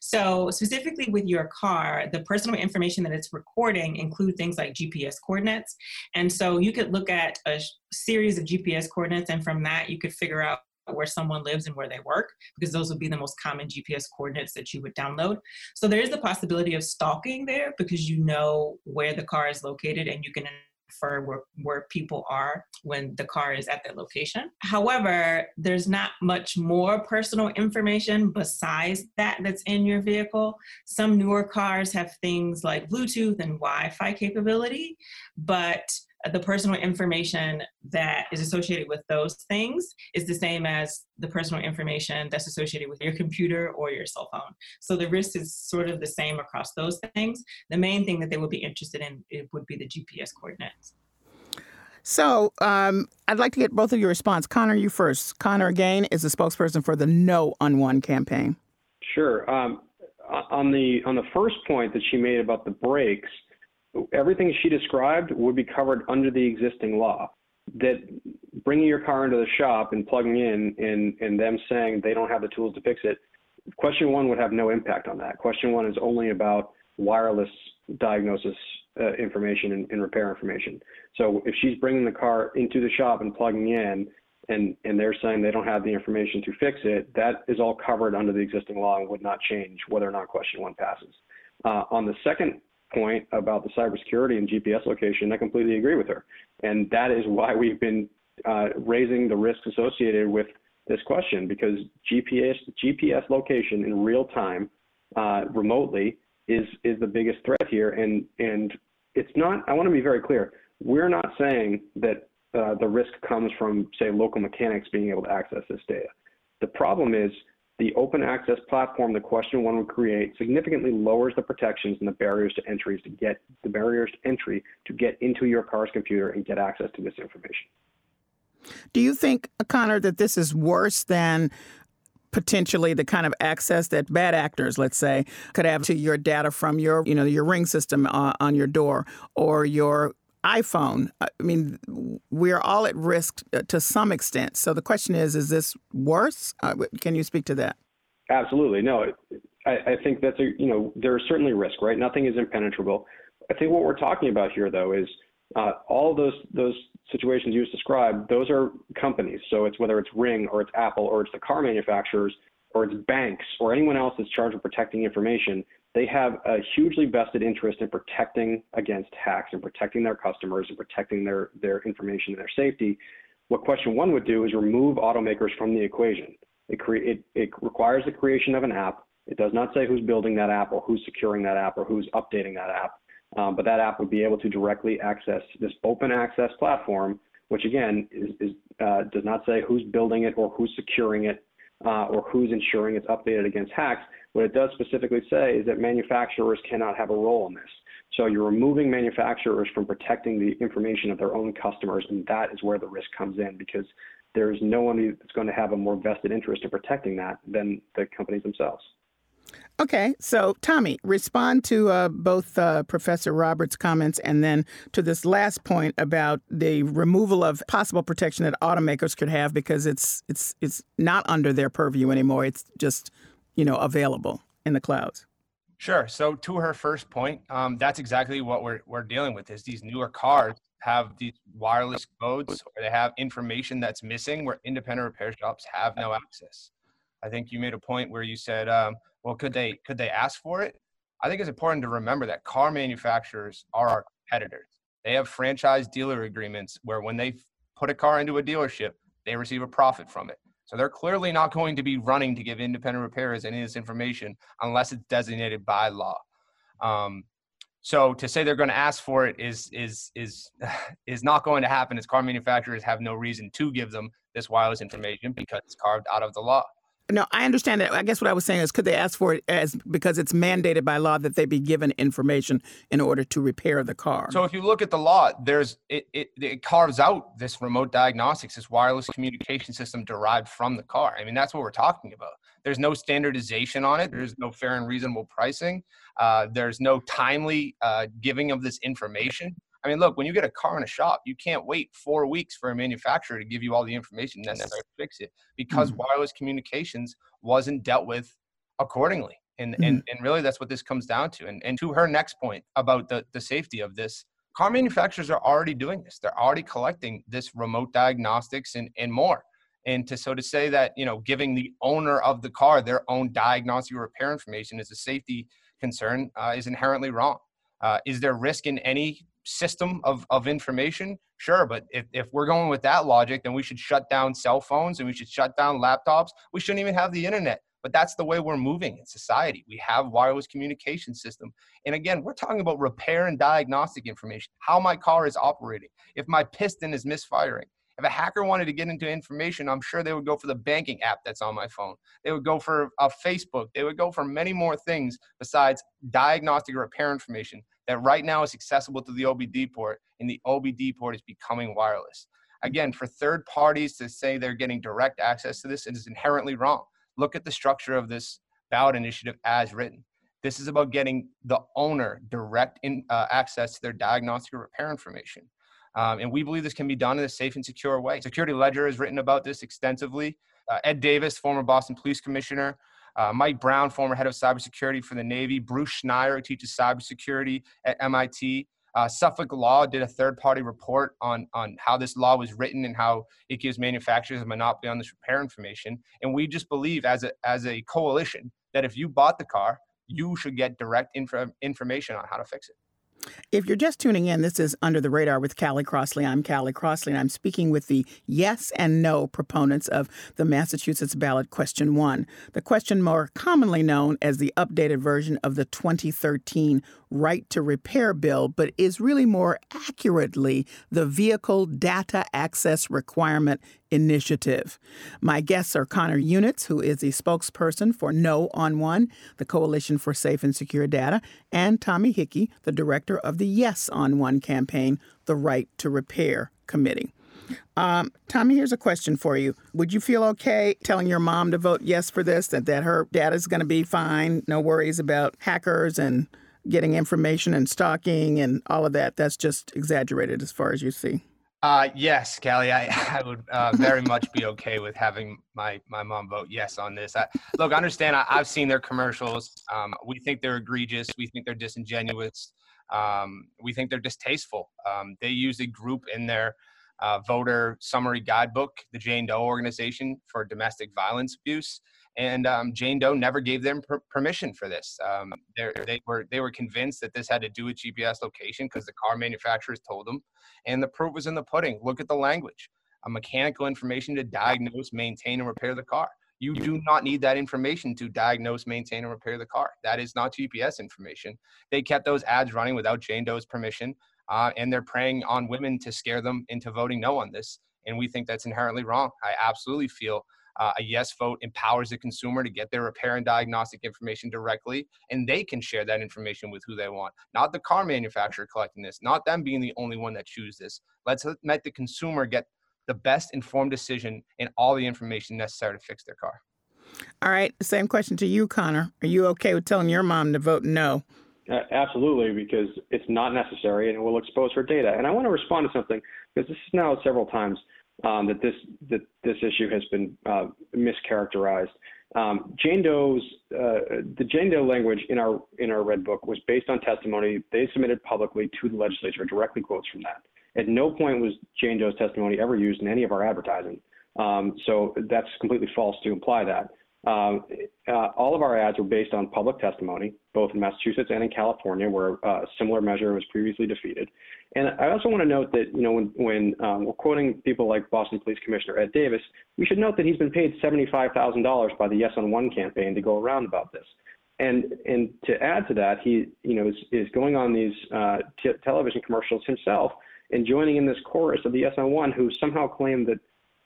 So specifically with your car, the personal information that it's recording include things like G P S coordinates. And so you could look at a series of G P S coordinates, and from that you could figure out where someone lives and where they work, because those would be the most common G P S coordinates that you would download. So there is the possibility of stalking there, because you know where the car is located and you can for where, where people are when the car is at that location. However, there's not much more personal information besides that that's in your vehicle. Some newer cars have things like Bluetooth and Wi-Fi capability, but the personal information that is associated with those things is the same as the personal information that's associated with your computer or your cell phone. So the risk is sort of the same across those things. The main thing that they would be interested in would be the G P S coordinates. So um, I'd like to get both of your response. Connor, you first. Connor, again, is the spokesperson for the No on One campaign. Sure. Um, on the on the first point that she made about the brakes, everything she described would be covered under the existing law. That bringing your car into the shop and plugging in and, and them saying they don't have the tools to fix it, Question One would have no impact on that. Question One is only about wireless diagnosis uh, information and, and repair information. So if she's bringing the car into the shop and plugging in and, and they're saying they don't have the information to fix it, that is all covered under the existing law and would not change whether or not Question One passes. Uh, on the second point about the cybersecurity and G P S location, I completely agree with her. And that is why we've been uh, raising the risks associated with this question, because G P S G P S location in real time, uh, remotely, is is the biggest threat here. And, and it's not, I want to be very clear, we're not saying that uh, the risk comes from, say, local mechanics being able to access this data. The problem is, the open access platform the Question One would create significantly lowers the protections and the barriers to entries to get the barriers to entry to get into your car's computer and get access to this information. Do you think, Connor, that this is worse than potentially the kind of access that bad actors, let's say, could have to your data from your, you know, your Ring system uh, on your door or your iPhone? I mean, we are all at risk to some extent. So the question is, is this worse? Uh, can you speak to that? Absolutely. No, I, I think that's a, you know, there is certainly risk, right? Nothing is impenetrable. I think what we're talking about here, though, is uh, all those those situations you just described, those are companies. So it's whether it's Ring or it's Apple or it's the car manufacturers or it's banks or anyone else that's charged with protecting information. They have a hugely vested interest in protecting against hacks and protecting their customers and protecting their, their information and their safety. What Question One would do is remove automakers from the equation. It, cre- it, it requires the creation of an app. It does not say who's building that app or who's securing that app or who's updating that app, um, but that app would be able to directly access this open access platform, which again is, is uh, does not say who's building it or who's securing it uh, or who's ensuring it's updated against hacks. What it does specifically say is that manufacturers cannot have a role in this. So you're removing manufacturers from protecting the information of their own customers, and that is where the risk comes in, because there's no one that's going to have a more vested interest in protecting that than the companies themselves. Okay, so Tommy, respond to uh, both uh, Professor Roberts' comments and then to this last point about the removal of possible protection that automakers could have because it's it's it's not under their purview anymore. It's just, you know, available in the clouds. Sure. So to her first point, um, that's exactly what we're we're dealing with is these newer cars have these wireless codes or they have information that's missing where independent repair shops have no access. I think you made a point where you said, um, well, could they could they ask for it? I think it's important to remember that car manufacturers are our competitors. They have franchise dealer agreements where when they put a car into a dealership, they receive a profit from it. So they're clearly not going to be running to give independent repairers any of this information unless it's designated by law. Um, so to say they're going to ask for it is is is is not going to happen as car manufacturers have no reason to give them this wireless information because it's carved out of the law. No, I understand that. I guess what I was saying is, could they ask for it as because it's mandated by law that they be given information in order to repair the car? So if you look at the law, there's it it, it carves out this remote diagnostics, this wireless communication system derived from the car. I mean, that's what we're talking about. There's no standardization on it. There's no fair and reasonable pricing. Uh, there's no timely uh, giving of this information. I mean, look, when you get a car in a shop, you can't wait four weeks for a manufacturer to give you all the information necessary to fix it because mm-hmm. wireless communications wasn't dealt with accordingly. And, mm-hmm. and and really, that's what this comes down to. And and to her next point about the, the safety of this, car manufacturers are already doing this. They're already collecting this remote diagnostics and, and more. And to so to say that, you know, giving the owner of the car their own diagnostic or repair information is a safety concern uh, is inherently wrong. Uh, is there risk in any system of, of information? Sure. But if, if we're going with that logic, then we should shut down cell phones and we should shut down laptops. We shouldn't even have the internet, but that's the way we're moving in society. We have wireless communication system. And again, we're talking about repair and diagnostic information, how my car is operating, if my piston is misfiring. If a hacker wanted to get into information, I'm sure they would go for the banking app that's on my phone. They would go for a Facebook. They would go for many more things besides diagnostic repair information that right now is accessible to the O B D port, and the O B D port is becoming wireless. Again, for third parties to say they're getting direct access to this is inherently wrong. Look at the structure of this ballot initiative as written. This is about getting the owner direct in, uh, access to their diagnostic repair information. Um, and we believe this can be done in a safe and secure way. Security Ledger has written about this extensively. Uh, Ed Davis, former Boston Police Commissioner, uh, Mike Brown, former head of cybersecurity for the Navy, Bruce Schneier, who teaches cybersecurity at M I T. Uh, Suffolk Law did a third-party report on, on how this law was written and how it gives manufacturers a monopoly on this repair information. And we just believe as a, as a coalition that if you bought the car, you should get direct inf- information on how to fix it. If you're just tuning in, this is Under the Radar with Callie Crossley. I'm Callie Crossley, and I'm speaking with the yes and no proponents of the Massachusetts ballot Question one, the question more commonly known as the updated version of the twenty thirteen Right to Repair bill, but is really more accurately the Vehicle Data Access Requirement Initiative. My guests are Connor Yunits, who is the spokesperson for No on One, the Coalition for Safe and Secure Data, and Tommy Hickey, the director of the Yes on One campaign, the Right to Repair Committee. Um, Tommy, here's a question for you. Would you feel okay telling your mom to vote yes for this, that, that her data is going to be fine, no worries about hackers and getting information and stalking and all of that? That's just exaggerated as far as you see. Uh, yes, Callie, I, I would uh, very much be okay with having my, my mom vote yes on this. I, look, understand, I, I've seen their commercials. Um, we think they're egregious. We think they're disingenuous. Um, we think they're distasteful. Um, they use a group in their uh, voter summary guidebook, the Jane Doe Organization for Domestic Violence Abuse. And um, Jane Doe never gave them per- permission for this. Um, they were they were convinced that this had to do with G P S location because the car manufacturers told them. And the proof was in the pudding. Look at the language. A mechanical information to diagnose, maintain, and repair the car. You do not need that information to diagnose, maintain, and repair the car. That is not G P S information. They kept those ads running without Jane Doe's permission. Uh, and they're preying on women to scare them into voting no on this. And we think that's inherently wrong. I absolutely feel Uh, a yes vote empowers the consumer to get their repair and diagnostic information directly, and they can share that information with who they want. Not the car manufacturer collecting this, not them being the only one that chooses this. Let's let the consumer get the best informed decision and all the information necessary to fix their car. All right. Same question to you, Connor. Are you okay with telling your mom to vote no? Uh, absolutely, because it's not necessary and it will expose her data. And I want to respond to something, because this is now several times um, that this that this issue has been uh, mischaracterized. Um, Jane Doe's uh, the Jane Doe language in our in our red book was based on testimony they submitted publicly to the legislature, directly quotes from that. At no point was Jane Doe's testimony ever used in any of our advertising. Um, so that's completely false to imply that. Um, uh, all of our ads were based on public testimony, both in Massachusetts and in California, where a similar measure was previously defeated. And I also want to note that, you know, when, when um, we're quoting people like Boston Police Commissioner Ed Davis, we should note that he's been paid seventy-five thousand dollars by the Yes on One campaign to go around about this. And and to add to that, he, you know, is, is going on these uh, t- television commercials himself and joining in this chorus of the Yes on One, who somehow claim that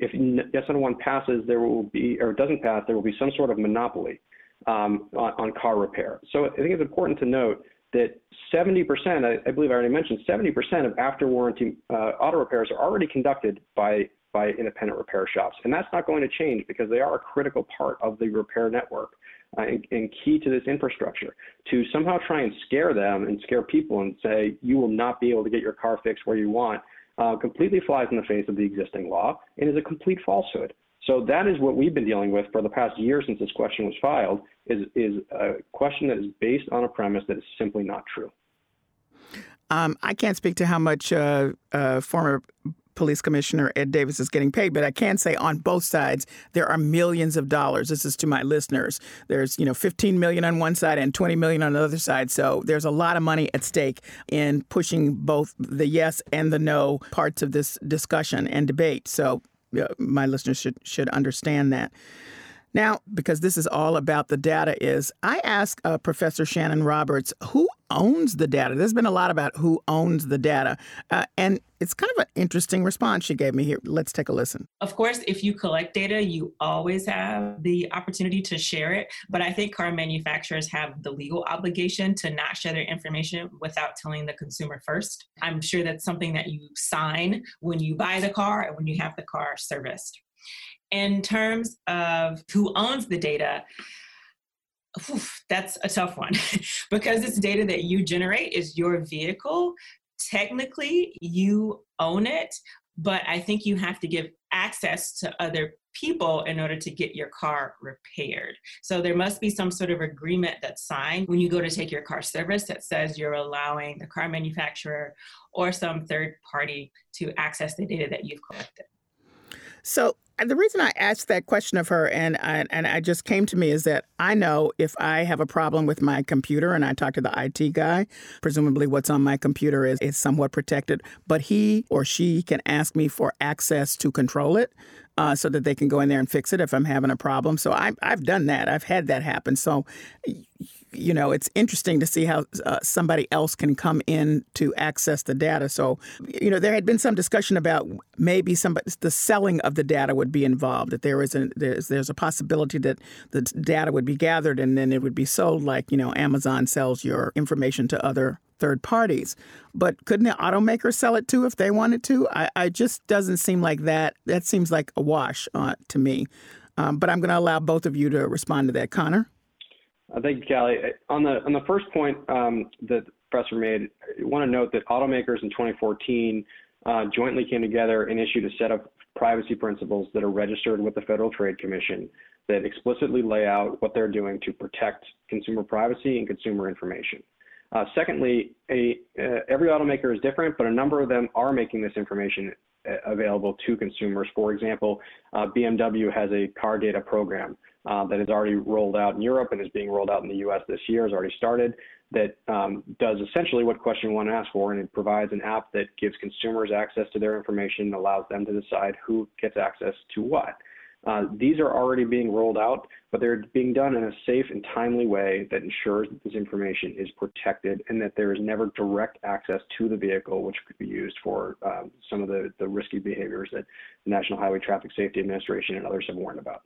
if Yes on One passes, there will be, or doesn't pass, there will be some sort of monopoly um, on, on car repair. So I think it's important to note that seventy percent, I, I believe I already mentioned, seventy percent of after warranty uh, auto repairs are already conducted by, by independent repair shops. And that's not going to change, because they are a critical part of the repair network uh, and, and key to this infrastructure. To somehow try and scare them and scare people and say, you will not be able to get your car fixed where you want, Uh, completely flies in the face of the existing law and is a complete falsehood. So that is what we've been dealing with for the past year since this question was filed, is, is a question that is based on a premise that is simply not true. Um, I can't speak to how much uh, uh, former Police Commissioner Ed Davis is getting paid, but I can say on both sides, there are millions of dollars. This is to my listeners. There's, you know, fifteen million on one side and twenty million on the other side. So there's a lot of money at stake in pushing both the yes and the no parts of this discussion and debate. So uh, my listeners should should understand that. Now, because this is all about the data, is I asked uh, Professor Shannon Roberts, who owns the data? There's been a lot about who owns the data. Uh, and it's kind of an interesting response she gave me here. Let's take a listen. Of course, if you collect data, you always have the opportunity to share it. But I think car manufacturers have the legal obligation to not share their information without telling the consumer first. I'm sure that's something that you sign when you buy the car and when you have the car serviced. In terms of who owns the data, whew, that's a tough one because it's data that you generate, is your vehicle. Technically, you own it, but I think you have to give access to other people in order to get your car repaired. So there must be some sort of agreement that's signed when you go to take your car service that says you're allowing the car manufacturer or some third party to access the data that you've collected. So the reason I asked that question of her and I, and I just came to me is that I know if I have a problem with my computer and I talk to the I T guy, presumably what's on my computer is, is somewhat protected, but he or she can ask me for access to control it uh, so that they can go in there and fix it if I'm having a problem. So I, I've done that. I've had that happen. So, you know, it's interesting to see how uh, somebody else can come in to access the data. So, you know, there had been some discussion about maybe somebody, the selling of the data would be involved, that there is a, there's, there's a possibility that the data would be gathered and then it would be sold, like, you know, Amazon sells your information to other third parties. But couldn't the automaker sell it too if they wanted to? I, I just doesn't seem like that. That seems like a wash uh, to me. Um, but I'm going to allow both of you to respond to that. Connor? Thank you, Callie. On the on the first point um, that the professor made, I want to note that automakers in twenty fourteen uh, jointly came together and issued a set of privacy principles that are registered with the Federal Trade Commission that explicitly lay out what they're doing to protect consumer privacy and consumer information. Uh, secondly, a, uh, every automaker is different, but a number of them are making this information available to consumers. For example, uh, B M W has a car data program Uh, that is already rolled out in Europe and is being rolled out in the U S this year, has already started, that um, does essentially what Question one asked for, and it provides an app that gives consumers access to their information and allows them to decide who gets access to what. Uh, these are already being rolled out, but they're being done in a safe and timely way that ensures that this information is protected and that there is never direct access to the vehicle, which could be used for um, some of the, the risky behaviors that the National Highway Traffic Safety Administration and others have warned about.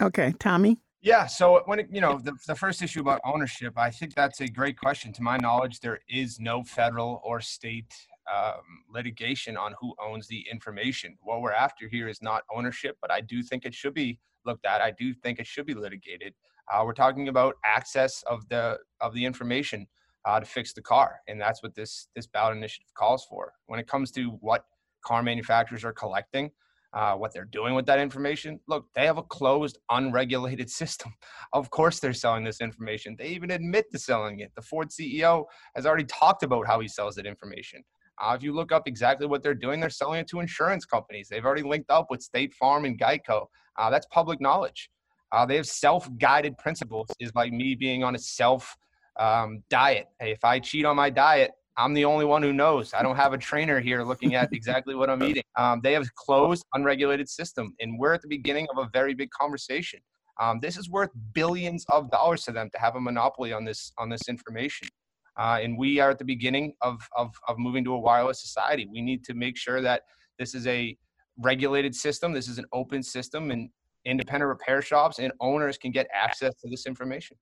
Okay, Tommy? Yeah, so when it, you know, the, the first issue about ownership, I think that's a great question. To my knowledge, there is no federal or state um, litigation on who owns the information. What we're after here is not ownership, but I do think it should be looked at. I do think it should be litigated. Uh, we're talking about access of the of the information uh, to fix the car, and that's what this this ballot initiative calls for. When it comes to what car manufacturers are collecting, uh, what they're doing with that information, look, they have a closed, unregulated system. Of course they're selling this information. They even admit to selling it. The Ford C E O has already talked about how he sells that information. Uh, if you look up exactly what they're doing, they're selling it to insurance companies. They've already linked up with State Farm and Geico. Uh, that's public knowledge. Uh, they have self-guided principles. It's like me being on a self um, diet. Hey, if I cheat on my diet, I'm the only one who knows. I don't have a trainer here looking at exactly what I'm eating. Um, they have a closed, unregulated system, and we're at the beginning of a very big conversation. Um, this is worth billions of dollars to them to have a monopoly on this on this information. Uh, and we are at the beginning of, of, of moving to a wireless society. We need to make sure that this is a regulated system. This is an open system, and independent repair shops and owners can get access to this information.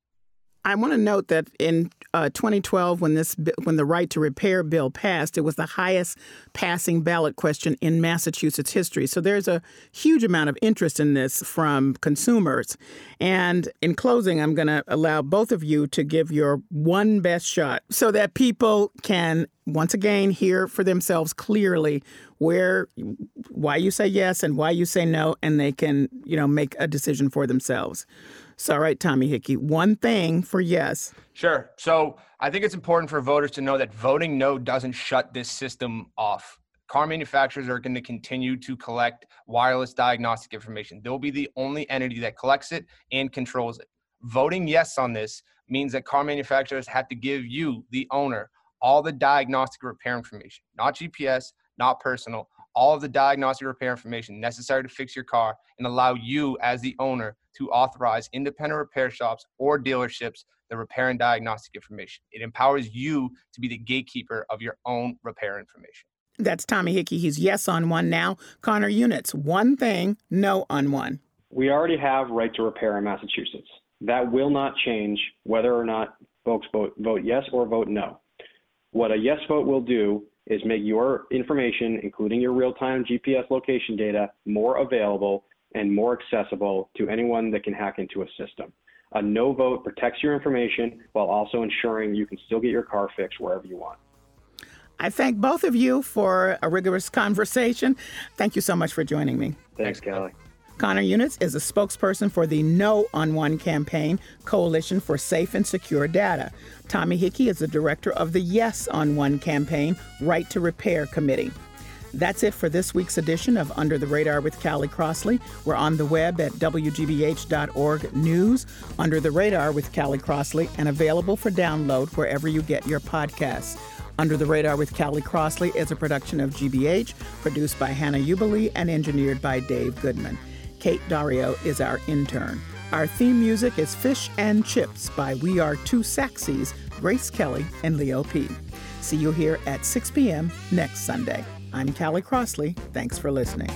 I want to note that in uh, twenty twelve, when this when the Right to Repair bill passed, it was the highest passing ballot question in Massachusetts history. So there's a huge amount of interest in this from consumers. And in closing, I'm going to allow both of you to give your one best shot so that people can once again hear for themselves clearly where why you say yes and why you say no, and they can, you know, make a decision for themselves. So, all right, Tommy Hickey, one thing for yes. Sure. So I think it's important for voters to know that voting no doesn't shut this system off. Car manufacturers are going to continue to collect wireless diagnostic information. They'll be the only entity that collects it and controls it. Voting yes on this means that car manufacturers have to give you, the owner, all the diagnostic repair information, not G P S, not personal, all of the diagnostic repair information necessary to fix your car, and allow you as the owner to authorize independent repair shops or dealerships the repair and diagnostic information. It empowers you to be the gatekeeper of your own repair information. That's Tommy Hickey. He's yes on one now. Connor Yunits, one thing, no on one. We already have right to repair in Massachusetts. That will not change whether or not folks vote, vote yes or vote no. What a yes vote will do is make your information, including your real-time G P S location data, more available and more accessible to anyone that can hack into a system. A no vote protects your information while also ensuring you can still get your car fixed wherever you want. I thank both of you for a rigorous conversation. Thank you so much for joining me. Thanks, Callie. Connor Yunits is a spokesperson for the No on One campaign, Coalition for Safe and Secure Data. Tommy Hickey is the director of the Yes on One campaign, Right to Repair Committee. That's it for this week's edition of Under the Radar with Callie Crossley. We're on the web at w g b h dot org news, Under the Radar with Callie Crossley, and available for download wherever you get your podcasts. Under the Radar with Callie Crossley is a production of G B H, produced by Hannah Ubeli and engineered by Dave Goodman. Kate Dario is our intern. Our theme music is Fish and Chips by We Are Two Saxies, Grace Kelly and Leo P. See you here at six p.m. next Sunday. I'm Callie Crossley. Thanks for listening.